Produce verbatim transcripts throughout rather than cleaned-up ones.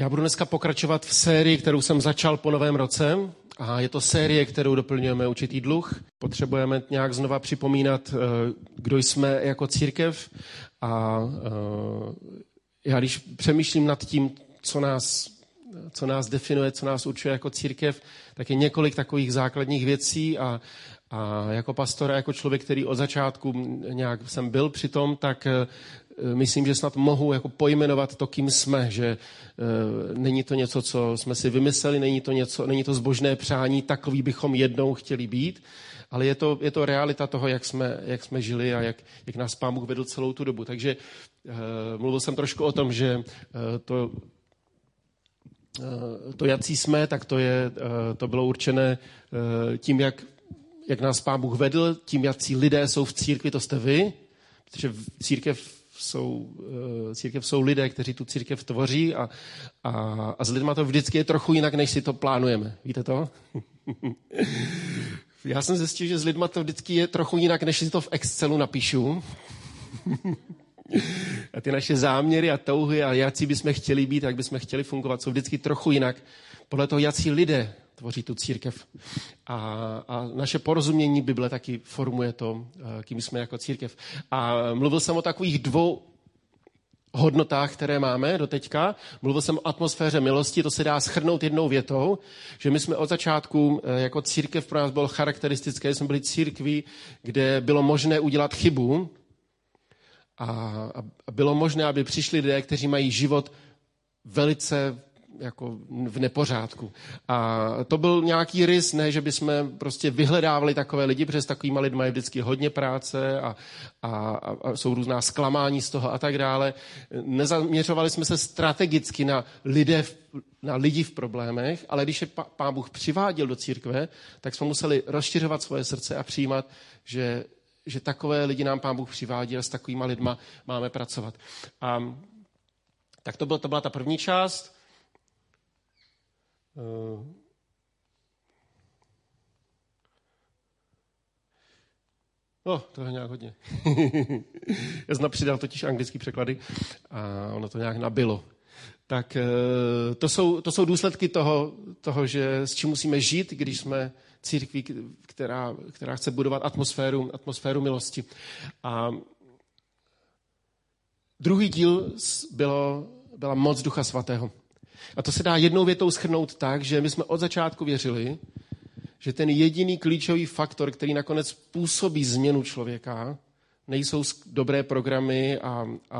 Já budu dneska pokračovat v sérii, kterou jsem začal po novém roce. A je to série, kterou doplňujeme určitý dluh. Potřebujeme nějak znova připomínat, kdo jsme jako církev. A já když přemýšlím nad tím, co nás, co nás definuje, co nás určuje jako církev, tak je několik takových základních věcí. A, a jako pastor a jako člověk, který od začátku nějak jsem byl při tom, tak myslím, že snad mohu jako pojmenovat to, kým jsme, že e, není to něco, co jsme si vymysleli, není to něco, není to zbožné přání, takový bychom jednou chtěli být, ale je to, je to realita toho, jak jsme, jak jsme žili a jak, jak nás Pán Bůh vedl celou tu dobu. Takže e, mluvil jsem trošku o tom, že e, to, e, to, jací jsme, tak to, je, e, to bylo určené e, tím, jak, jak nás Pán Bůh vedl, tím, jací lidé jsou v církvi, to jste vy, protože církev Jsou, církev jsou lidé, kteří tu církev tvoří a, a, a s lidma to vždycky je trochu jinak, než si to plánujeme. Víte to? Já jsem zjistil, že s lidma to vždycky je trochu jinak, než si to v Excelu napíšu. A ty naše záměry a touhy a jací bychom chtěli být, jak bychom chtěli fungovat, jsou vždycky trochu jinak. Podle toho, jací lidé tvoří tu církev. A, a naše porozumění Bible taky formuje to, kým jsme jako církev. A mluvil jsem o takových dvou hodnotách, které máme doteďka. Mluvil jsem o atmosféře milosti, to se dá shrnout jednou větou, že my jsme od začátku jako církev, pro nás bylo charakteristické, jsme byli církví, kde bylo možné udělat chybu a, a bylo možné, aby přišli lidé, kteří mají život velice jako v nepořádku. A to byl nějaký rys, ne, že bychom prostě vyhledávali takové lidi, protože s takovýma lidma je vždycky hodně práce a, a, a jsou různá zklamání z toho a tak dále. Nezaměřovali jsme se strategicky na, lidé, na lidi v problémech, ale když je Pán Bůh přiváděl do církve, tak jsme museli rozšiřovat svoje srdce a přijímat, že, že takové lidi nám Pán Bůh přivádí a s takovýma lidma máme pracovat. A tak to, byl, to byla ta první část. No, to je nějak hodně. Já jsem přidal totiž anglický překlady a ono to nějak nabilo. Tak to jsou, to jsou důsledky toho, toho, že s čím musíme žít, když jsme církví, která, která chce budovat atmosféru, atmosféru milosti. A druhý díl bylo, byla moc Ducha Svatého. A to se dá jednou větou shrnout tak, že my jsme od začátku věřili, že ten jediný klíčový faktor, který nakonec působí změnu člověka, nejsou dobré programy a, a,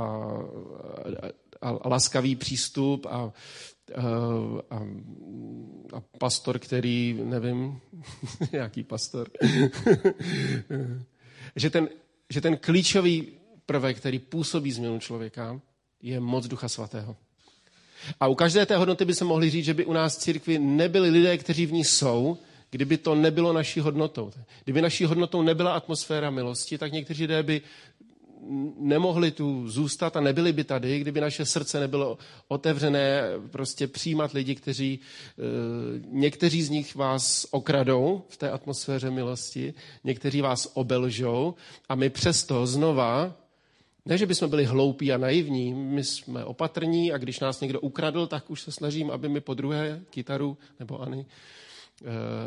a, a laskavý přístup a, a, a pastor, který, nevím, nějaký pastor. že, ten, že ten klíčový prvek, který působí změnu člověka, je moc Ducha Svatého. A u každé té hodnoty by se mohli říct, že by u nás v církvi nebyli lidé, kteří v ní jsou, kdyby to nebylo naší hodnotou. Kdyby naší hodnotou nebyla atmosféra milosti, tak někteří lidé by nemohli tu zůstat a nebyli by tady, kdyby naše srdce nebylo otevřené prostě přijímat lidi, kteří, někteří z nich vás okradou v té atmosféře milosti, někteří vás obelžou a my přesto znova, ne, že bychom byli hloupí a naivní, my jsme opatrní a když nás někdo ukradl, tak už se snažím, aby mi podruhé kytaru, nebo Ani,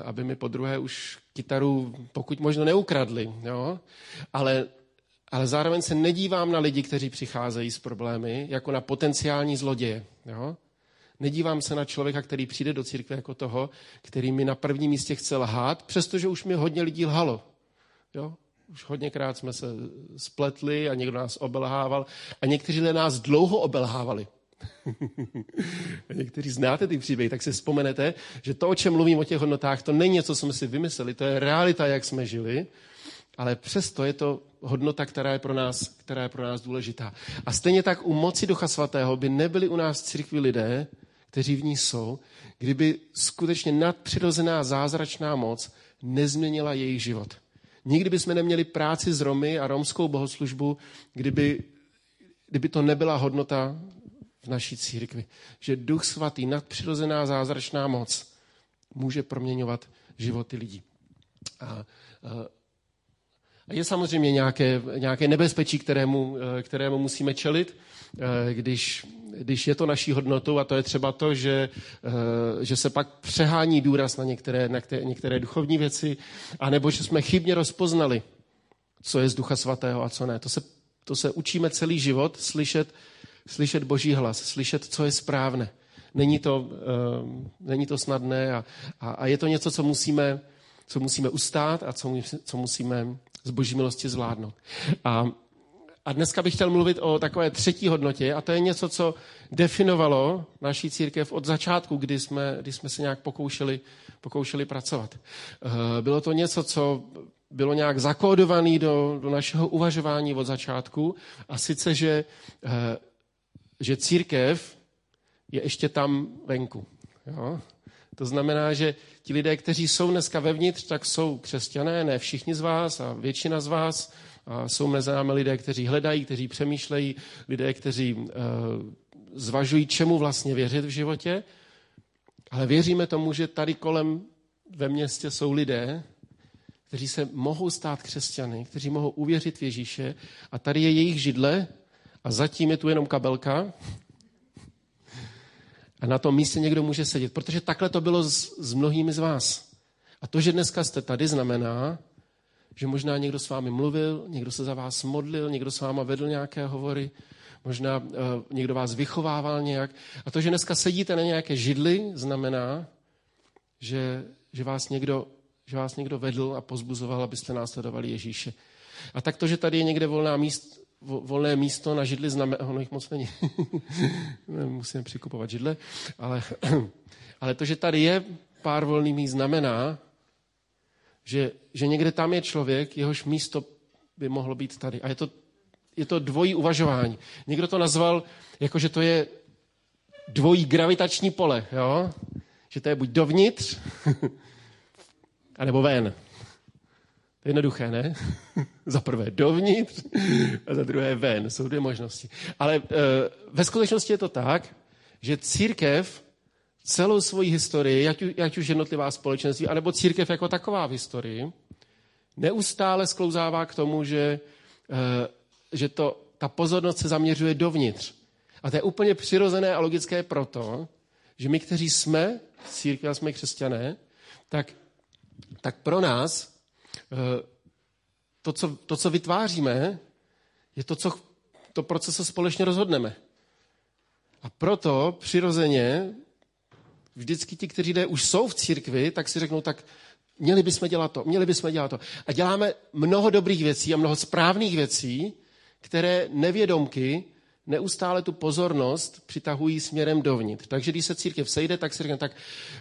aby mi podruhé už kytaru pokud možno neukradli. Jo? Ale, ale zároveň se nedívám na lidi, kteří přicházejí s problémy, jako na potenciální zloděje. Jo? Nedívám se na člověka, který přijde do církve jako toho, který mi na prvním místě chce lhát, přestože už mi hodně lidí lhalo. Jo? Už hodněkrát jsme se spletli a někdo nás obelhával. A někteří lidé nás dlouho obelhávali. A někteří znáte ty příběhy, tak si vzpomenete, že to, o čem mluvím o těch hodnotách, to není něco, co jsme si vymysleli, to je realita, jak jsme žili, ale přesto je to hodnota, která je pro nás, která je pro nás důležitá. A stejně tak u moci Ducha Svatého by nebyli u nás v církvi lidé, kteří v ní jsou, kdyby skutečně nadpřirozená zázračná moc nezměnila jejich život. Nikdy bychom neměli práci s Romy a romskou bohoslužbu, kdyby, kdyby to nebyla hodnota v naší církvi. Že Duch Svatý, nadpřirozená zázračná moc, může proměňovat životy lidí. A, a, Je samozřejmě nějaké, nějaké nebezpečí, kterému, kterému musíme čelit, když, když je to naší hodnotou, a to je třeba to, že, že se pak přehání důraz na některé, na některé duchovní věci, anebo že jsme chybně rozpoznali, co je z Ducha Svatého a co ne. To se, to se učíme celý život, slyšet, slyšet Boží hlas, slyšet, co je správné. Není to, není to snadné a, a, a je to něco, co musíme, co musíme ustát a co, co musíme z Boží milosti zvládnout. A, a dneska bych chtěl mluvit o takové třetí hodnotě, a to je něco, co definovalo naší církev od začátku, kdy jsme, kdy jsme se nějak pokoušeli, pokoušeli pracovat. Bylo to něco, co bylo nějak zakódované do, do našeho uvažování od začátku, a sice, že, že církev je ještě tam venku. Jo? To znamená, že ti lidé, kteří jsou dneska vevnitř, tak jsou křesťané, ne všichni z vás a většina z vás. A jsou mezi námi lidé, kteří hledají, kteří přemýšlejí, lidé, kteří e, zvažují, čemu vlastně věřit v životě. Ale věříme tomu, že tady kolem ve městě jsou lidé, kteří se mohou stát křesťany, kteří mohou uvěřit v Ježíše, a tady je jejich židle a zatím je tu jenom kabelka. A na tom místě někdo může sedět, protože takhle to bylo s, s mnohými z vás. A to, že dneska jste tady, znamená, že možná někdo s vámi mluvil, někdo se za vás modlil, někdo s váma vedl nějaké hovory, možná uh, někdo vás vychovával nějak. A to, že dneska sedíte na nějaké židli, znamená, že, že, vás někdo, že vás někdo vedl a pozbuzoval, abyste následovali Ježíše. A tak to, že tady je někde volná míst, volné místo na židli, znamená, ono jich moc není, musíme přikupovat židle, ale, ale to, že tady je pár volných míst, znamená, že, že někde tam je člověk, jehož místo by mohlo být tady. A je to, je to dvojí uvažování. Někdo to nazval, jako že to je dvojí gravitační pole, jo? Že to je buď dovnitř, anebo ven. To je jednoduché, ne? Za prvé dovnitř a za druhé ven. Jsou dvě možnosti. Ale e, ve skutečnosti je to tak, že církev celou svoji historii, ať, ať už jednotlivá společenství, anebo církev jako taková v historii, neustále sklouzává k tomu, že, e, že to, ta pozornost se zaměřuje dovnitř. A to je úplně přirozené a logické proto, že my, kteří jsme církev a jsme křesťané, tak, tak pro nás To co, to, co vytváříme, je to, co, to, pro co se společně rozhodneme. A proto přirozeně vždycky ti, kteří jde, už jsou v církvi, tak si řeknou, tak měli bychom dělat to, měli bychom dělat to. A děláme mnoho dobrých věcí a mnoho správných věcí, které nevědomky neustále tu pozornost přitahují směrem dovnitř. Takže když se církev sejde, tak si řekne, tak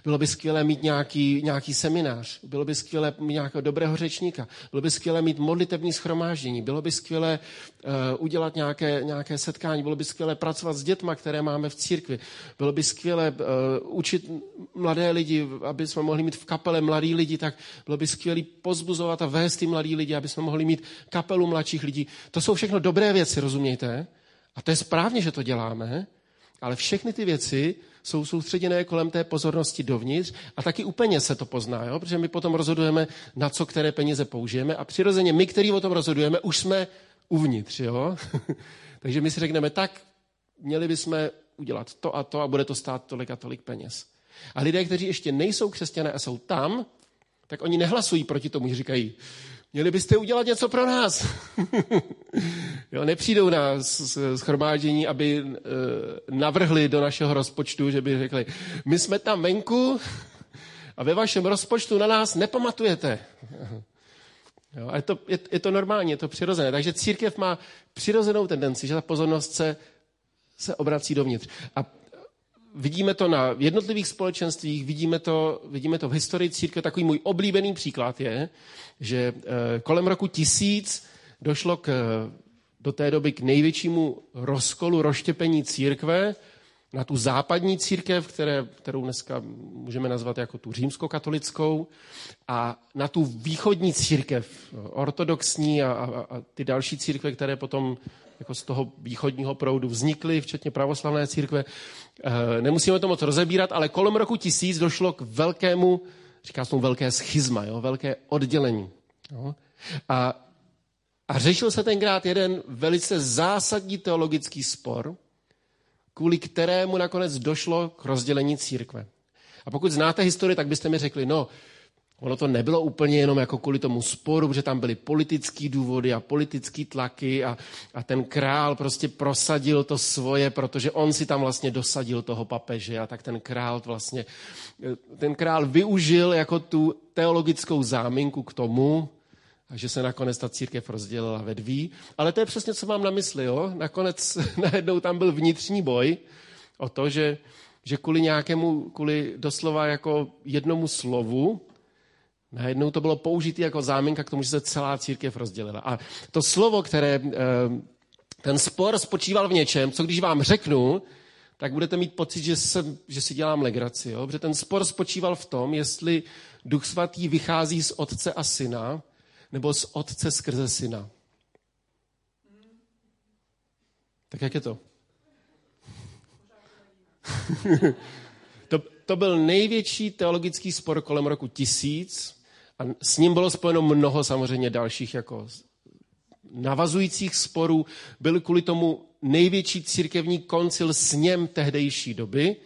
bylo by skvělé mít nějaký, nějaký seminář, bylo by skvělé mít nějakého dobrého řečníka, bylo by skvělé mít modlitevní shromáždění, bylo by skvělé uh, udělat nějaké, nějaké setkání, bylo by skvělé pracovat s dětma, které máme v církvi, bylo by skvělé uh, učit mladé lidi, aby jsme mohli mít v kapele mladý lidi, tak bylo by skvělé pozbuzovat a vést ty mladý lidi, aby jsme mohli mít kapelu mladších lidí. To jsou všechno dobré věci, rozumějte? A to je správně, že to děláme, ale všechny ty věci jsou soustředěné kolem té pozornosti dovnitř a taky u peněz se to pozná, jo? Protože my potom rozhodujeme, na co které peníze použijeme, a přirozeně my, který o tom rozhodujeme, už jsme uvnitř. Jo? Takže my si řekneme, tak měli bychom udělat to a to a bude to stát tolik a tolik peněz. A lidé, kteří ještě nejsou křesťané a jsou tam, tak oni nehlasují proti tomu, že říkají, měli byste udělat něco pro nás. Jo, nepřijdou na shromáždění, aby e, navrhli do našeho rozpočtu, že by řekli, my jsme tam venku a ve vašem rozpočtu na nás nepamatujete. Jo, a je to, je, je to normální, je to přirozené. Takže církev má přirozenou tendenci, že ta pozornost se, se obrací dovnitř. A vidíme to na jednotlivých společenstvích, vidíme to, vidíme to v historii církve. Takový můj oblíbený příklad je, že kolem roku tisíc došlo k, do té doby k největšímu rozkolu, rozštěpení církve na tu západní církev, které, kterou dneska můžeme nazvat jako tu římskokatolickou, a na tu východní církev, ortodoxní a, a, a ty další církve, které potom jako z toho východního proudu vznikly, včetně pravoslavné církve. E, nemusíme to moc rozebírat, ale kolem roku tisíc došlo k velkému, říká se tomu velké schizma, jo, velké oddělení. Jo. A A řešil se tenkrát jeden velice zásadní teologický spor, kvůli kterému nakonec došlo k rozdělení církve. A pokud znáte historii, tak byste mi řekli, no, ono to nebylo úplně jenom jako kvůli tomu sporu, protože tam byly politické důvody a politické tlaky a, a ten král prostě prosadil to svoje, protože on si tam vlastně dosadil toho papeže a tak ten král vlastně, ten král využil jako tu teologickou záminku k tomu, že se nakonec ta církev rozdělila ve dví. Ale to je přesně, co mám na mysli, jo? Nakonec najednou tam byl vnitřní boj o to, že, že kvůli nějakému, kvůli doslova jako jednomu slovu, najednou to bylo použité jako záminka k tomu, že se celá církev rozdělila. A to slovo, které, ten spor spočíval v něčem, co když vám řeknu, tak budete mít pocit, že, jsem, že si dělám legraci. Jo? Protože ten spor spočíval v tom, jestli Duch Svatý vychází z Otce a Syna, nebo z Otce skrze Syna. Tak jak je to? to? To byl největší teologický spor kolem roku tisíc a s ním bylo spojeno mnoho samozřejmě dalších jako navazujících sporů. Byl kvůli tomu největší církevní koncil sněm tehdejší doby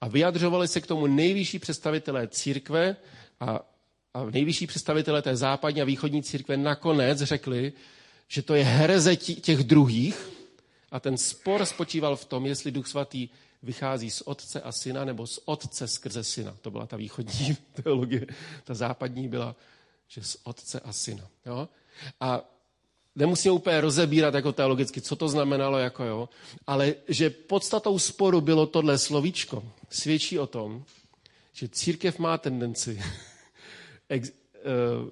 a vyjadřovali se k tomu nejvyšší představitelé církve a A nejvyšší představitelé té západní a východní církve nakonec řekli, že to je hereze těch druhých a ten spor spočíval v tom, jestli Duch Svatý vychází z Otce a Syna nebo z Otce skrze Syna. To byla ta východní teologie. Ta západní byla, že z Otce a Syna. Jo? A nemusíme úplně rozebírat jako teologicky, co to znamenalo, jako jo, ale že podstatou sporu bylo tohle slovíčko. Svědčí o tom, že církev má tendenci Ex, uh,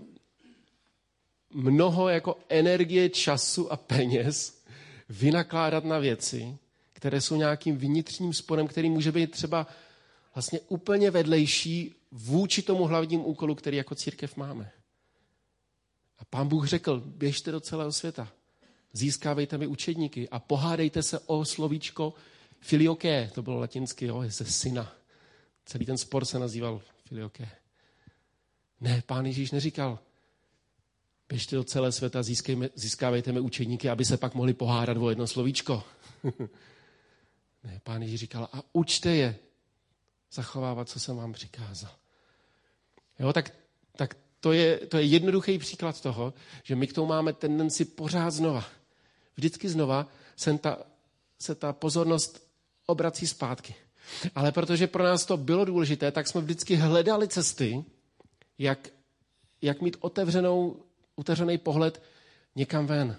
mnoho jako energie, času a peněz vynakládat na věci, které jsou nějakým vnitřním sporem, který může být třeba vlastně úplně vedlejší vůči tomu hlavnímu úkolu, který jako církev máme. A Pán Bůh řekl, běžte do celého světa, získávejte mi učedníky a pohádejte se o slovíčko filioké, to bylo latinsky, jo, ze syna. Celý ten spor se nazýval filioké. Ne, Pán Ježíš neříkal, běžte do celé světa, získávejte mi učeníky, aby se pak mohli pohádat o jedno slovíčko. Ne, Pán Ježíš říkal, a učte je zachovávat, co jsem vám přikázal. Jo, tak, tak to je, to je jednoduchý příklad toho, že my k tomu máme tendenci pořád znova. Vždycky znova se ta, se ta pozornost obrací zpátky. Ale protože pro nás to bylo důležité, tak jsme vždycky hledali cesty, Jak, jak mít otevřenou, otevřený pohled někam ven.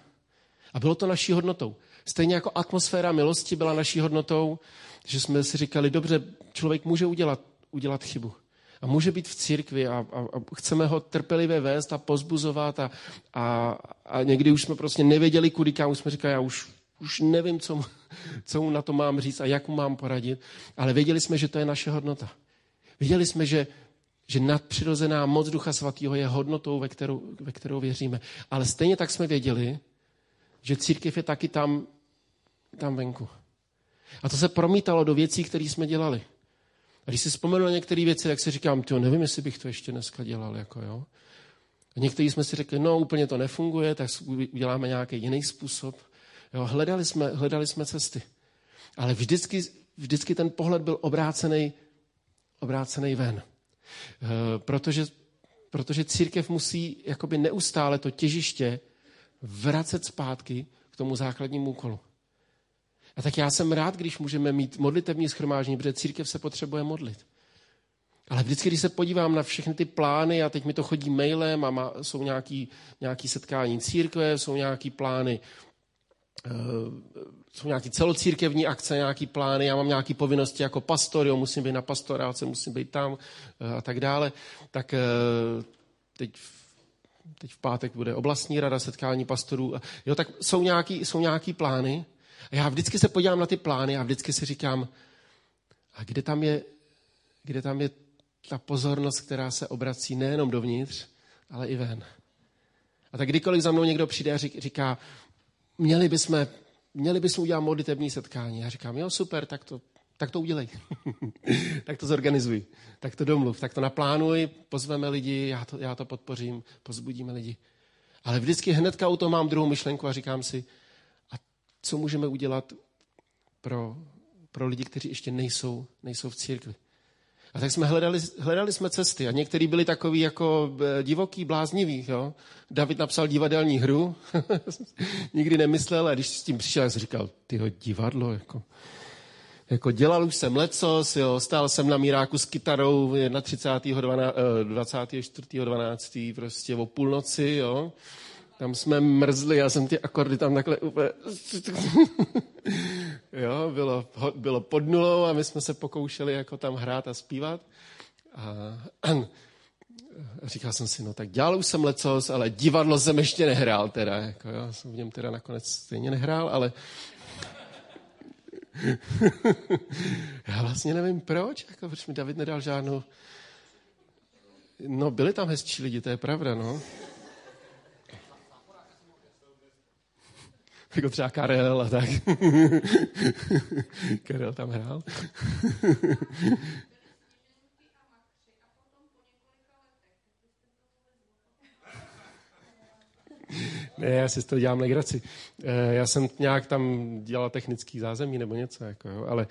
A bylo to naší hodnotou. Stejně jako atmosféra milosti byla naší hodnotou, že jsme si říkali, dobře, člověk může udělat, udělat chybu. A může být v církvi a, a, a chceme ho trpělivě vést a pozbuzovat a, a, a někdy už jsme prostě nevěděli, kudy kam, už jsme říkali, já už, už nevím, co mu, co mu na to mám říct a jak mu mám poradit. Ale věděli jsme, že to je naše hodnota. Věděli jsme, že že nadpřirozená moc Ducha Svatého je hodnotou, ve kterou, ve kterou věříme. Ale stejně tak jsme věděli, že církev je taky tam, tam venku. A to se promítalo do věcí, které jsme dělali. A když si vzpomenu na některé věci, tak si říkám, tyjo, nevím, jestli bych to ještě dneska dělal. Jako, jo? A někteří jsme si řekli, no úplně to nefunguje, tak uděláme nějaký jiný způsob. Jo? Hledali jsme, hledali jsme cesty. Ale vždycky, vždycky ten pohled byl obrácený, obrácený ven. Protože, protože církev musí jakoby neustále to těžiště vracet zpátky k tomu základnímu úkolu. A tak já jsem rád, když můžeme mít modlitevní shromáždění, protože církev se potřebuje modlit. Ale vždycky, když se podívám na všechny ty plány, a teď mi to chodí mailem, a má, jsou nějaké nějaký setkání církve, jsou nějaké plány, jsou nějaké celocírkevní akce, nějaké plány, já mám nějaké povinnosti jako pastor, jo, musím být na pastoráce, musím být tam a tak dále. Tak teď, teď v pátek bude oblastní rada, setkání pastorů. Jo, tak jsou nějaké jsou nějaký plány a já vždycky se podívám na ty plány a vždycky si říkám, a kde tam je, kde tam je ta pozornost, která se obrací nejenom dovnitř, ale i ven. A tak kdykoliv za mnou někdo přijde a říká, Měli bychom, měli bychom udělat modlitevní setkání. Já říkám, jo, super, tak to, tak to udělej. Tak to zorganizuj, tak to domluv, tak to naplánuj, pozveme lidi, já to, já to podpořím, pozbudíme lidi. Ale vždycky hnedka o tom mám druhou myšlenku a říkám si, a co můžeme udělat pro, pro lidi, kteří ještě nejsou, nejsou v církvi. A tak jsme hledali, hledali jsme cesty a některý byli takový jako divoký, bláznivý. Jo? David napsal divadelní hru, nikdy nemyslel a když s tím přišel, jsem říkal, tyjo, divadlo, jako... Jako dělal už jsem lecos, jo, stál jsem na míráku s kytarou dvacátého čtvrtého dvanáctého prostě o půlnoci, jo. Tam jsme mrzli, já jsem ty akordy tam takhle úplně... jo, bylo, bylo pod nulou a my jsme se pokoušeli jako tam hrát a zpívat. A, a říkal jsem si, no tak dělal už jsem lecos, ale divadlo jsem ještě nehrál teda, jako jo, jsem v něm teda nakonec stejně nehrál, ale... Já vlastně nevím proč, jako, proč mi David nedal žádnou... No, byli tam hezčí lidi, to je pravda, no. Jako třeba Karel a tak. Karel tam hrál. Ne, já si z toho dělám legraci. Já jsem nějak tam dělal technický zázemí nebo něco, jako, jo, ale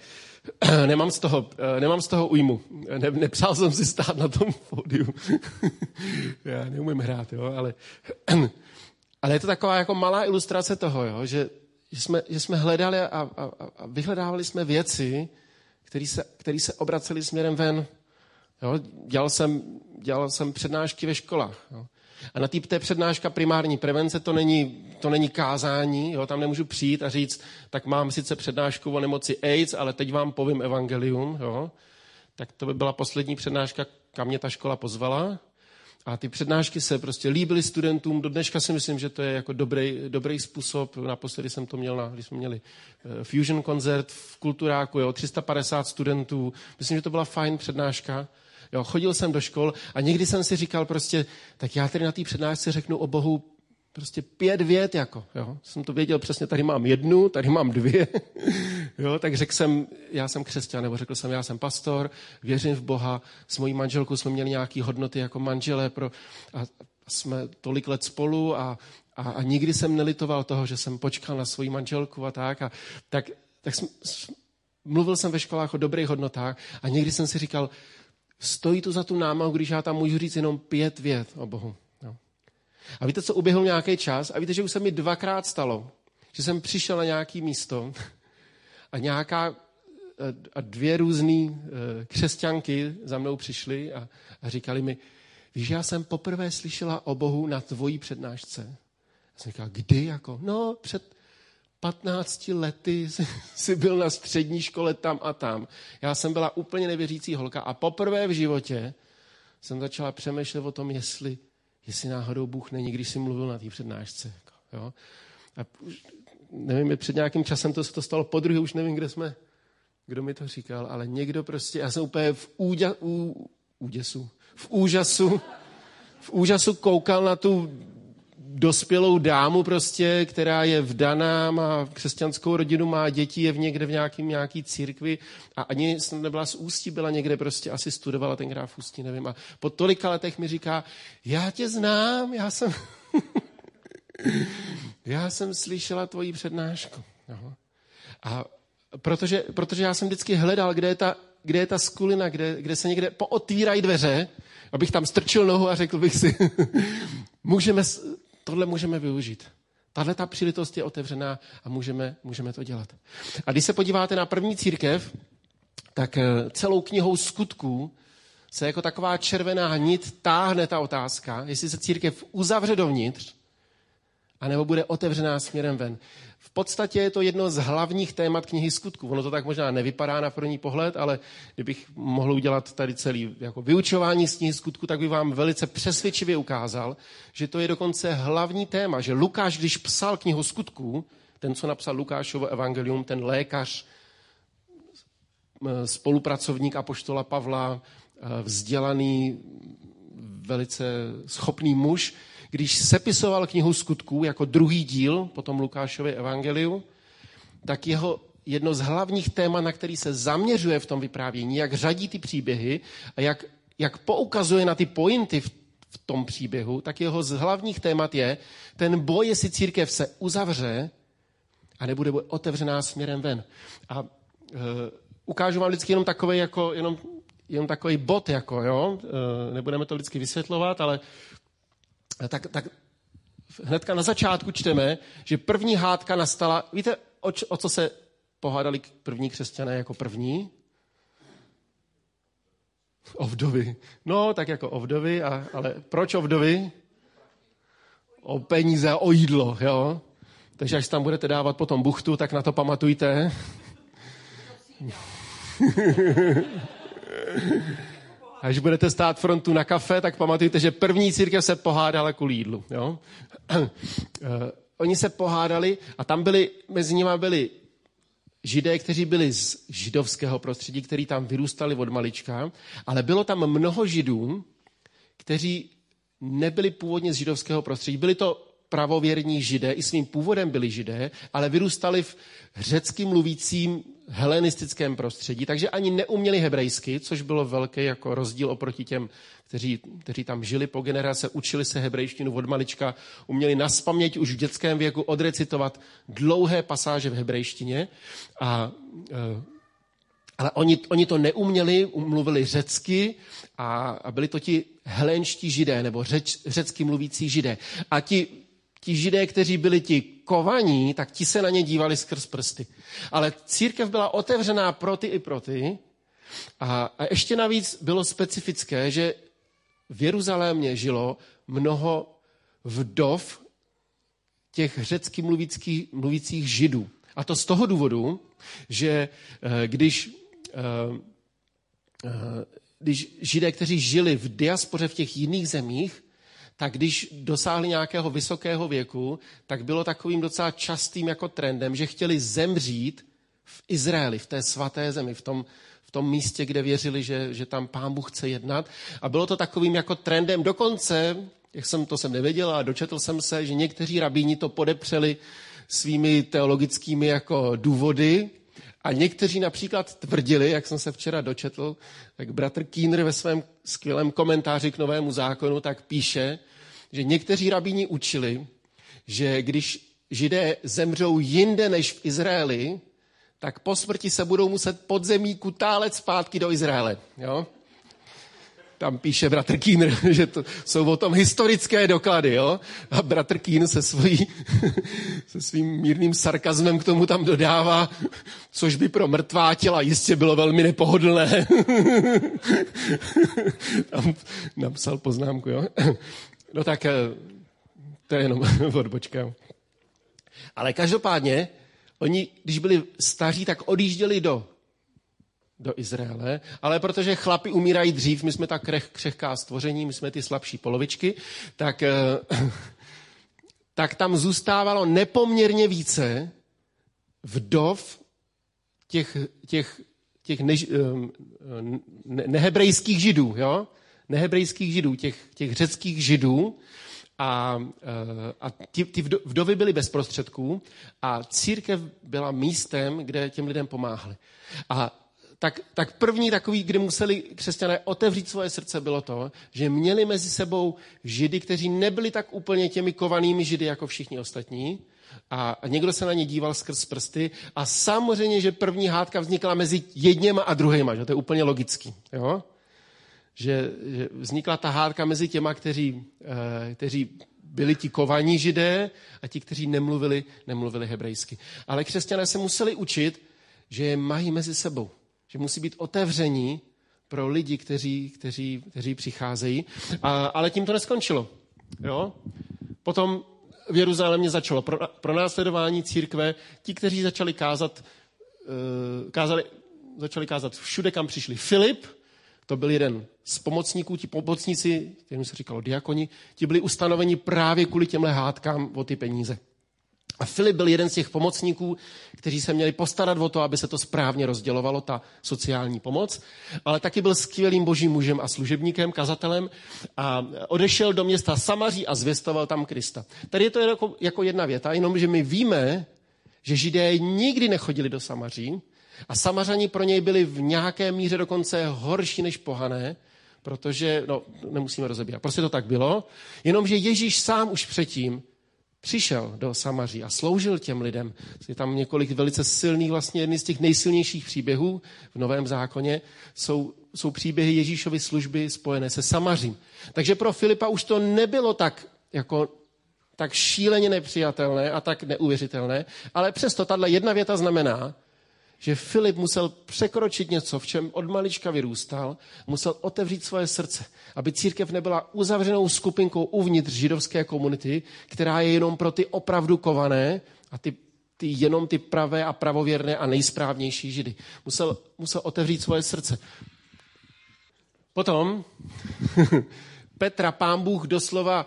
nemám z toho, nemám z toho ujmu. Ne, nepřál jsem si stát na tom pódiu. Já neumím hrát, jo, ale, ale je to taková jako malá ilustrace toho, jo, že, že, jsme, že jsme hledali a, a, a vyhledávali jsme věci, které se, který se obracely směrem ven. Jo, dělal jsem, dělal jsem přednášky ve školách, jo. A na té přednáška primární prevence to není, to není kázání, jo, tam nemůžu přijít a říct, tak mám sice přednášku o nemoci AIDS, ale teď vám povím evangelium, jo. Tak to by byla poslední přednáška, kam mě ta škola pozvala. A ty přednášky se prostě líbily studentům, do dneška si myslím, že to je jako dobrý, dobrý způsob. Naposledy jsem to měl, na, když jsme měli Fusion koncert v Kulturáku, jo, tři sta padesát studentů, myslím, že to byla fajn přednáška. Jo, chodil jsem do škol a někdy jsem si říkal prostě, tak já tady na té přednášce řeknu o Bohu prostě pět vět, jako, jo. Jsem to věděl přesně, tady mám jednu, tady mám dvě, jo, tak řekl jsem, já jsem křesťan, nebo řekl jsem, já jsem pastor, věřím v Boha, s mojí manželkou jsme měli nějaké hodnoty jako manželé pro, a jsme tolik let spolu a, a, a nikdy jsem nelitoval toho, že jsem počkal na svoji manželku a tak, a tak, tak jsem, mluvil jsem ve školách o dobrých hodnotách a někdy jsem si říkal, stojí to za tu námahu, když já tam můžu říct jenom pět vět o Bohu. Jo. A víte, co uběhl nějaký čas? A víte, že už se mi dvakrát stalo, že jsem přišel na nějaké místo a nějaká a dvě různý křesťanky za mnou přišly a, a říkali mi, víš, já jsem poprvé slyšela o Bohu na tvojí přednášce. Já jsem říkal, kdy jako? No, před patnácti lety jsi byl na střední škole tam a tam. Já jsem byla úplně nevěřící holka a poprvé v životě jsem začala přemýšlet o tom, jestli, jestli náhodou Bůh není, když jsi mluvil na té přednášce. Jo? A už, nevím, před nějakým časem to se to stalo podruhé, už nevím, kde jsme, kdo mi to říkal, ale někdo prostě, já jsem úplně v, úďa, ú, úděsu, v úžasu, v úžasu koukal na tu dospělou dámu prostě, která je vdaná, má křesťanskou rodinu, má děti, je v někde v nějaký, nějaký církvi a ani snad nebyla z Ústí, byla někde prostě, asi studovala tenkrát v Ústí, nevím. A po tolika letech mi říká, já tě znám, já jsem, já jsem slyšela tvoji přednášku. Aha. A protože, protože já jsem vždycky hledal, kde je ta, kde je ta skulina, kde, kde se někde pootvírají dveře, abych tam strčil nohu a řekl bych si, můžeme... Tohle můžeme využít. Tahle ta příležitost je otevřená a můžeme, můžeme to dělat. A když se podíváte na první církev, tak celou knihou Skutků se jako taková červená nit táhne ta otázka, jestli se církev uzavře dovnitř, anebo bude otevřená směrem ven. V podstatě je to jedno z hlavních témat knihy Skutků. Ono to tak možná nevypadá na první pohled, ale kdybych mohl udělat tady celý jako vyučování z knihy Skutků, tak bych vám velice přesvědčivě ukázal, že to je dokonce hlavní téma, že Lukáš, když psal knihu Skutků, ten, co napsal Lukášovo evangelium, ten lékař, spolupracovník apoštola Pavla, vzdělaný, velice schopný muž, když sepisoval knihu Skutků jako druhý díl po tom Lukášově evangeliu, tak jeho jedno z hlavních témat, na který se zaměřuje v tom vyprávění, jak řadí ty příběhy a jak, jak poukazuje na ty pointy v, v tom příběhu, tak jeho z hlavních témat je ten boj, jestli církev se uzavře a nebude otevřená směrem ven. A e, ukážu vám vždycky jenom takový jako, jenom, jenom takový bod, jako, jo? E, nebudeme to vždycky vysvětlovat, ale tak, tak hnedka na začátku čteme, že první hádka nastala, víte, o, o co se pohádali první křesťané jako první? O vdovy. No, tak jako o vdovy, a, ale proč o vdovy? O peníze, o jídlo, jo? Takže až tam budete dávat potom buchtu, tak na to pamatujte. Až budete stát frontu na kafe, tak pamatujte, že první církev se pohádala kvůli jídlu, jo? Oni se pohádali a tam byli, mezi nimi byli Židé, kteří byli z židovského prostředí, kteří tam vyrůstali od malička, ale bylo tam mnoho Židů, kteří nebyli původně z židovského prostředí. Byli to pravověrní Židé, i svým původem byli Židé, ale vyrůstali v řecky mluvícím helenistickém prostředí, takže ani neuměli hebrejsky, což bylo velký jako rozdíl oproti těm, kteří, kteří tam žili po generace, učili se hebrejštinu od malička, uměli naspaměť už v dětském věku odrecitovat dlouhé pasáže v hebrejštině. A, ale oni, oni to neuměli, mluvili řecky a, a byli to ti helénští Židé, nebo řeč, řecky mluvící Židé. A ti Ti Židé, kteří byli ti kovaní, tak ti se na ně dívali skrz prsty. Ale církev byla otevřená pro ty i pro ty. A, a ještě navíc bylo specifické, že v Jeruzalémě žilo mnoho vdov těch řecky mluvících, mluvících Židů. A to z toho důvodu, že když... když Židé, kteří žili v diaspoře v těch jiných zemích, tak když dosáhli nějakého vysokého věku, tak bylo takovým docela častým jako trendem, že chtěli zemřít v Izraeli, v té svaté zemi, v tom, v tom místě, kde věřili, že, že tam Pán Bůh chce jednat. A bylo to takovým jako trendem. Dokonce, jak jsem to jsem nevěděl a dočetl jsem se, že někteří rabíni to podepřeli svými teologickými jako důvody. A někteří například tvrdili, jak jsem se včera dočetl, tak bratr Keener ve svém skvělém komentáři k Novému zákonu tak píše, že někteří rabíni učili, že když Židé zemřou jinde než v Izraeli, tak po smrti se budou muset podzemí kutálet zpátky do Izraele. Jo? Tam píše bratr Keener, že to jsou o tom historické doklady. Jo? A bratr Keen se, svojí, se svým mírným sarkazmem k tomu tam dodává, což by pro mrtvá těla jistě bylo velmi nepohodlné. Tam napsal poznámku. Jo? No tak to je jenom odbočka. Ale každopádně, oni, když byli staří, tak odjížděli do do Izraele, ale protože chlapi umírají dřív, my jsme ta kreh, křehká stvoření, my jsme ty slabší polovičky, tak, tak tam zůstávalo nepoměrně více vdov těch, těch, těch než, ne, nehebrejských židů, jo? Nehebrejských židů, těch, těch řeckých židů a, a ty, ty vdovy byly bez prostředků a církev byla místem, kde těm lidem pomáhali. A Tak, tak první takový, kdy museli křesťané otevřít svoje srdce, bylo to, že měli mezi sebou Židy, kteří nebyli tak úplně těmi kovanými Židy jako všichni ostatní a, a někdo se na ně díval skrz prsty a samozřejmě, že první hádka vznikla mezi jedněma a druhejma, že to je úplně logický, jo? Že, že vznikla ta hádka mezi těma, kteří, eh, kteří byli ti kovaní Židé a ti, kteří nemluvili, nemluvili hebrejsky. Ale křesťané se museli učit, že je mají mezi sebou. Že musí být otevření pro lidi, kteří, kteří, kteří přicházejí. A, ale tím to neskončilo. Jo? Potom v Jeruzalémě začalo pro, pro následování církve. Ti, kteří začali kázat, kázali, začali kázat všude, kam přišli. Filip, to byl jeden z pomocníků, ti pomocníci, kterým se říkalo diakoni, ti byli ustanoveni právě kvůli těmhle hádkám o ty peníze. A Filip byl jeden z těch pomocníků, kteří se měli postarat o to, aby se to správně rozdělovalo, ta sociální pomoc, ale taky byl skvělým božím mužem a služebníkem, kazatelem a odešel do města Samaří a zvěstoval tam Krista. Tady je to jako, jako jedna věta, jenomže my víme, že Židé nikdy nechodili do Samaří a Samařani pro něj byli v nějaké míře dokonce horší než pohané, protože, no, nemusíme rozebírat. Prostě to tak bylo, jenomže Ježíš sám už předtím přišel do Samaří a sloužil těm lidem. Je tam několik velice silných, vlastně jedny z těch nejsilnějších příběhů v Novém zákoně jsou, jsou příběhy Ježíšovy služby spojené se Samařím. Takže pro Filipa už to nebylo tak, jako, tak šíleně nepřijatelné a tak neuvěřitelné, ale přesto tato jedna věta znamená, že Filip musel překročit něco, v čem od malička vyrůstal, musel otevřít svoje srdce, aby církev nebyla uzavřenou skupinkou uvnitř židovské komunity, která je jenom pro ty opravdu kované a ty, ty jenom ty pravé a pravověrné a nejsprávnější židy. Musel, musel otevřít svoje srdce. Potom Petra pán Bůh doslova,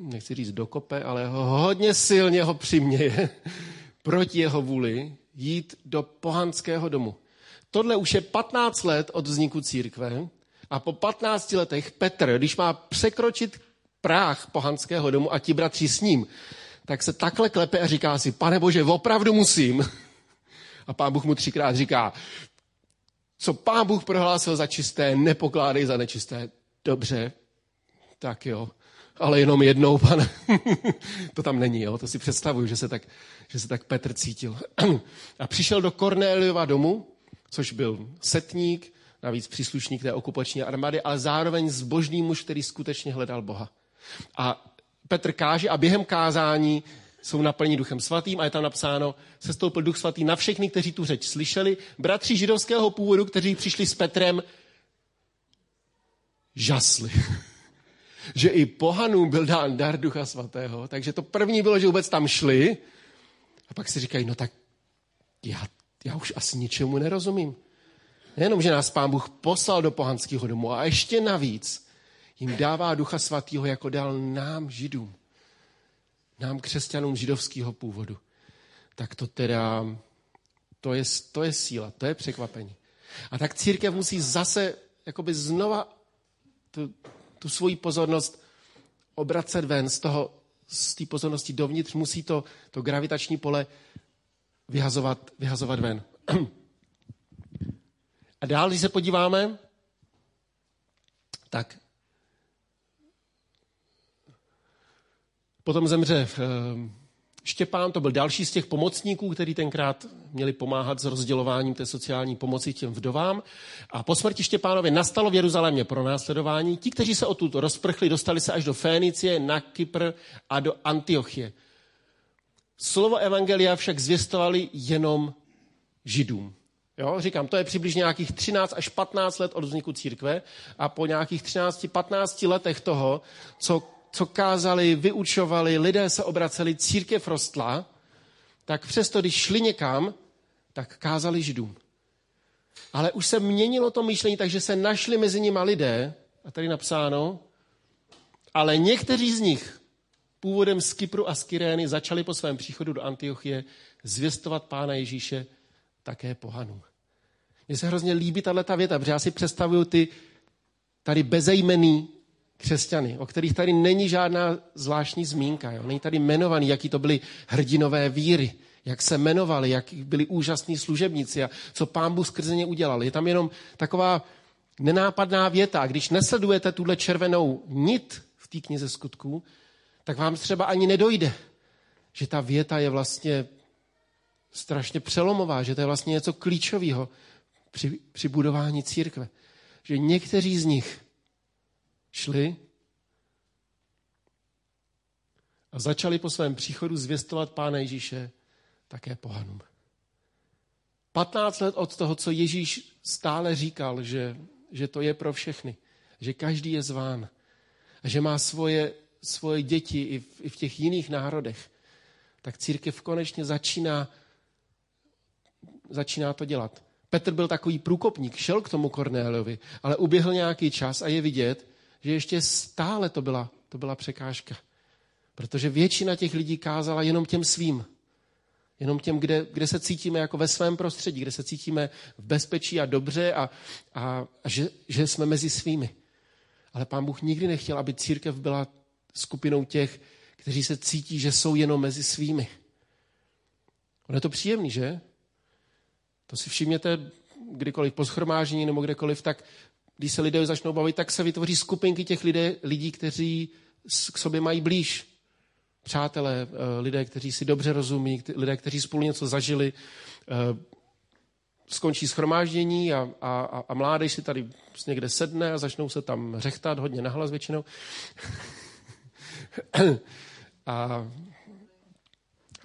nechci říct dokope, ale ho hodně silně ho přiměje proti jeho vůli jít do pohanského domu. Tohle už je patnáct let od vzniku církve a po patnácti letech Petr, když má překročit práh pohanského domu a ti bratři s ním, tak se takhle klepe a říká si, pane Bože, opravdu musím. A pán Bůh mu třikrát říká, co pán Bůh prohlásil za čisté, nepokládej za nečisté. Dobře, tak jo. Ale jenom jednou, pane. To tam není, jo? To si představuju, že se tak, že se tak Petr cítil. A přišel do Kornéliova domu, což byl setník, navíc příslušník té okupační armády, ale zároveň zbožný muž, který skutečně hledal Boha. A Petr káže a během kázání jsou naplněni Duchem svatým a je tam napsáno, sestoupil Duch svatý na všechny, kteří tu řeč slyšeli, bratři židovského původu, kteří přišli s Petrem, žasli. Že i pohanům byl dán dar Ducha svatého. Takže to první bylo, že vůbec tam šli. A pak si říkají, no tak já, já už asi ničemu nerozumím. Nejenom, že nás pán Bůh poslal do pohanského domu, a ještě navíc jim dává Ducha svatého, jako dal nám židům. Nám křesťanům židovského původu. Tak to teda, to je, to je síla, to je překvapení. A tak církev musí zase, jakoby znova tu, tu svoji pozornost obracet ven z toho, z té pozornosti dovnitř, musí to, to gravitační pole vyhazovat, vyhazovat ven. A dál, když se podíváme, tak potom zemře Štěpán, to byl další z těch pomocníků, který tenkrát měli pomáhat s rozdělováním té sociální pomoci těm vdovám. A po smrti Štěpánově nastalo v Jeruzalémě pronásledování. Ti, kteří se odtud rozprchli, dostali se až do Fénicie, na Kypr a do Antiochie. Slovo evangelia však zvěstovali jenom židům. Jo, říkám, to je přibližně nějakých třináct až patnáct let od vzniku církve a po nějakých třinácti až patnácti letech toho, co co kázali, vyučovali, lidé se obraceli, církev rostla, tak přesto, když šli někam, tak kázali židům. Ale už se měnilo to myšlení, takže se našli mezi nima lidé, a tady napsáno, ale někteří z nich původem z Kypru a z Kyrény začali po svém příchodu do Antiochie zvěstovat Pána Ježíše také pohanům. Mně se hrozně líbí tato věta, protože já si představuju ty tady bezejmenný křesťany, o kterých tady není žádná zvláštní zmínka. Jo? Není tady jmenovaný, jaký to byli hrdinové víry, jak se jmenovali, jak byli úžasní služebníci a co pán Bůh skrze ně udělal. Je tam jenom taková nenápadná věta. Když nesledujete tuhle červenou nit v té knize skutků, tak vám třeba ani nedojde, že ta věta je vlastně strašně přelomová, že to je vlastně něco klíčového při, při budování církve. Že někteří z nich šli a začali po svém příchodu zvěstovat Pána Ježíše také pohanům. Patnáct let od toho, co Ježíš stále říkal, že, že to je pro všechny, že každý je zván a že má svoje, svoje děti i v, i v těch jiných národech, tak církev konečně začíná, začíná to dělat. Petr byl takový průkopník, šel k tomu Kornéliovi, ale uběhl nějaký čas a je vidět, že ještě stále to byla, to byla překážka. Protože většina těch lidí kázala jenom těm svým. Jenom těm, kde, kde se cítíme jako ve svém prostředí, kde se cítíme v bezpečí a dobře a, a, a že, že jsme mezi svými. Ale pán Bůh nikdy nechtěl, aby církev byla skupinou těch, kteří se cítí, že jsou jenom mezi svými. Ono je to příjemný, že? To si všimněte kdykoliv po shromáždění nebo kdekoliv, tak Když se lidé začnou bavit, tak se vytvoří skupinky těch lidé, lidí, kteří k sobě mají blíž. Přátelé, lidé, kteří si dobře rozumí, lidé, kteří spolu něco zažili. Skončí shromáždění a, a, a mládež si tady někde sedne a začnou se tam řechtat, hodně nahlas většinou. a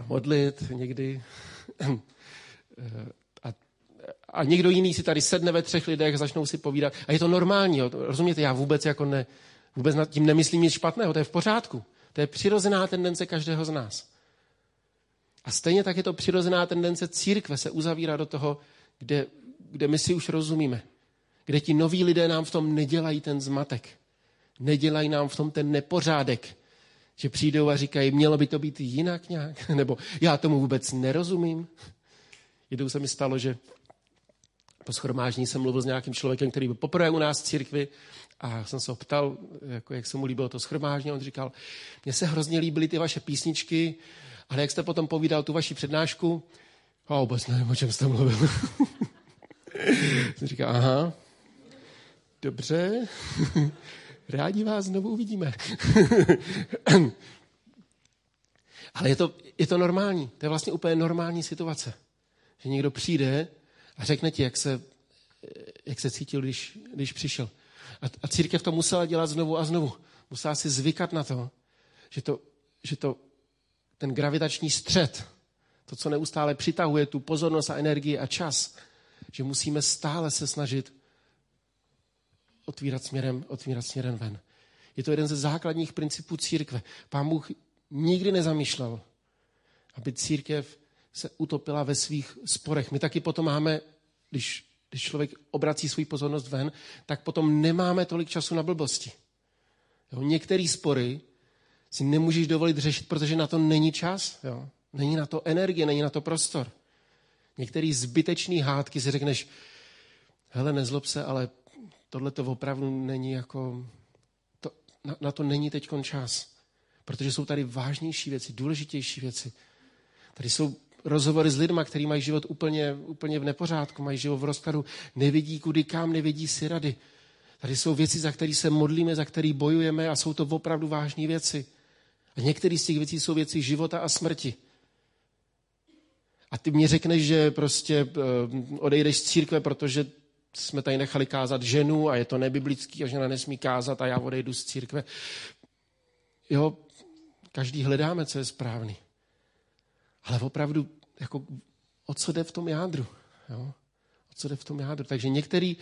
modlit někdy. a, a někdo jiný si tady sedne ve třech lidech, začnou si povídat. A je to normální, jo? Rozumíte? Já vůbec, jako ne, vůbec nad tím nemyslím nic špatného, to je v pořádku. To je přirozená tendence každého z nás. A stejně tak je to přirozená tendence církve se uzavírá do toho, kde, kde my si už rozumíme. Kde ti noví lidé nám v tom nedělají ten zmatek. Nedělají nám v tom ten nepořádek. Že přijdou a říkají, mělo by to být jinak nějak. Nebo já tomu vůbec nerozumím. Jednou se mi stalo, že po shromáždění jsem mluvil s nějakým člověkem, který byl poprvé u nás v církvi a jsem se ho ptal, jako, jak se mu líbilo to shromáždění. On říkal, mně se hrozně líbily ty vaše písničky, ale jak jste potom povídal tu vaši přednášku, a vůbec nevím, o čem jste mluvil. Jsem říkal, aha, dobře, rádi vás znovu uvidíme. Ale je to, je to normální, to je vlastně úplně normální situace. Že někdo přijde a řekne ti, jak se, jak se cítil, když, když přišel. A, a církev to musela dělat znovu a znovu. Musela si zvykat na to, že to, že to ten gravitační střed, to, co neustále přitahuje tu pozornost a energii a čas, že musíme stále se snažit otvírat směrem, otvírat směrem ven. Je to jeden ze základních principů církve. Pán Bůh nikdy nezamýšlel, aby církev se utopila ve svých sporech. My taky potom máme, když, když člověk obrací svou pozornost ven, tak potom nemáme tolik času na blbosti. Jo, některé spory si nemůžeš dovolit řešit, protože na to není čas. Jo? Není na to energie, není na to prostor. Některý zbytečný hádky si řekneš, hele, nezlob se, ale tohle to opravdu není jako... To, na, na to není teďkon čas. Protože jsou tady vážnější věci, důležitější věci. Tady jsou rozhovory s lidma, kteří mají život úplně, úplně v nepořádku, mají život v rozkladu, nevidí kudy kam, nevidí si rady. Tady jsou věci, za které se modlíme, za které bojujeme a jsou to opravdu vážné věci. A některé z těch věcí jsou věci života a smrti. A ty mě řekneš, že prostě odejdeš z církve, protože jsme tady nechali kázat ženu a je to nebiblický a žena nesmí kázat a já odejdu z církve. Jo, každý hledáme, co je správný. Ale opravdu, jako, o co jde v tom jádru? Jo? O co jde v tom jádru? Takže některý,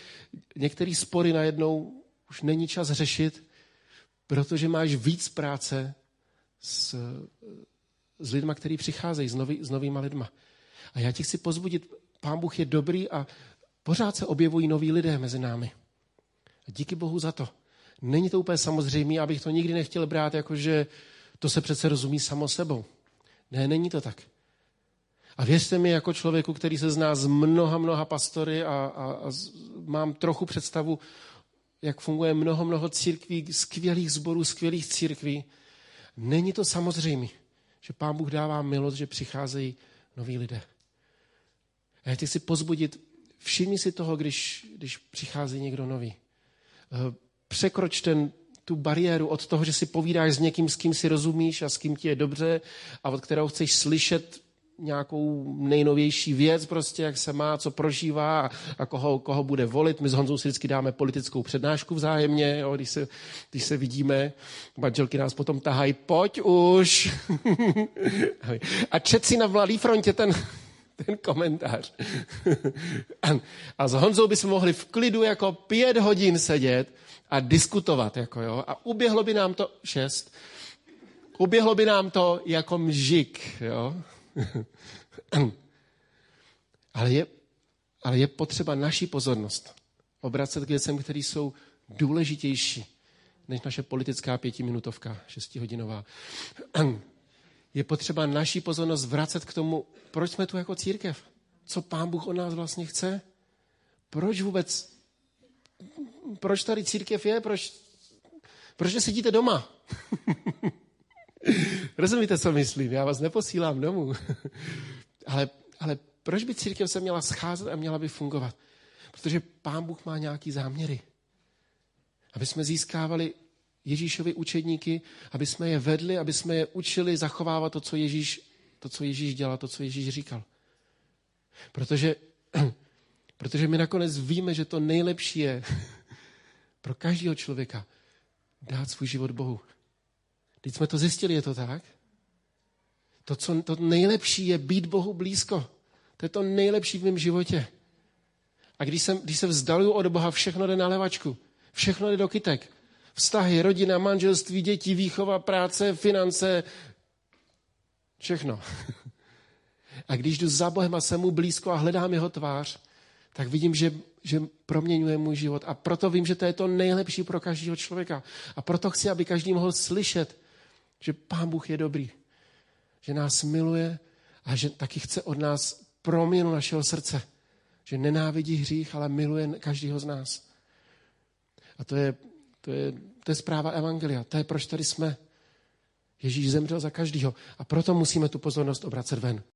některý spory najednou už není čas řešit, protože máš víc práce s, s lidma, který přicházejí, s, nový, s novýma lidma. A já ti chci pozbudit, Pán Bůh je dobrý a pořád se objevují noví lidé mezi námi. A díky Bohu za to. Není to úplně samozřejmé, abych to nikdy nechtěl brát, jakože to se přece rozumí samo sebou. Ne, není to tak. A věřte mi, jako člověku, který se zná z mnoha, mnoha pastory a, a, a mám trochu představu, jak funguje mnoho, mnoho církví, skvělých sborů, skvělých církví, není to samozřejmé, že Pán Bůh dává milost, že přicházejí noví lidé. A já tě chci pozbudit, všimni si toho, když, když přichází někdo nový. Překroč ten, tu bariéru od toho, že si povídáš s někým, s kým si rozumíš a s kým ti je dobře a od kterého chceš slyšet nějakou nejnovější věc, prostě jak se má, co prožívá a koho, koho bude volit. My s Honzou si vždycky dáme politickou přednášku vzájemně, jo, když, se, když se vidíme. Manželky nás potom tahají, pojď už. A čet si na Mladý frontě ten, ten komentář. A s Honzou bychom mohli v klidu jako pět hodin sedět a diskutovat. Jako, jo, a uběhlo by nám to šest. Uběhlo by nám to jako mžik. Jo. ale, je, ale je potřeba naší pozornost obracet k věcem, které jsou důležitější než naše politická pětiminutovka, šestihodinová. Je potřeba naší pozornost vracet k tomu, proč jsme tu jako církev. Co Pán Bůh od nás vlastně chce? Proč vůbec? Proč tady církev je? Proč, proč nesedíte doma? Rozumíte, co myslím? Já vás neposílám domů. ale, ale proč by církev se měla scházet a měla by fungovat? Protože Pán Bůh má nějaký záměry. Aby jsme získávali Ježíšovi učedníky, aby jsme je vedli, aby jsme je učili zachovávat to, co Ježíš, to, co Ježíš dělal, to, co Ježíš říkal. Protože, protože my nakonec víme, že to nejlepší je pro každého člověka dát svůj život Bohu. Když jsme to zjistili, je to tak? To, co, to nejlepší je být Bohu blízko. To je to nejlepší v mém životě. A když, jsem, když se vzdaluju od Boha, všechno jde na levačku. Všechno jde do kytek. Vztahy, rodina, manželství, děti, výchova, práce, finance. Všechno. A když jdu za Bohem a jsem mu blízko a hledám jeho tvář, tak vidím, že, že proměňuje můj život. A proto vím, že to je to nejlepší pro každého člověka. A proto chci, aby každý mohl slyšet, že Pán Bůh je dobrý. Že nás miluje a že taky chce od nás proměnu našeho srdce. Že nenávidí hřích, ale miluje každého z nás. A to je, to je, to je zpráva evangelia. To je, proč tady jsme. Ježíš zemřel za každého. A proto musíme tu pozornost obracet ven.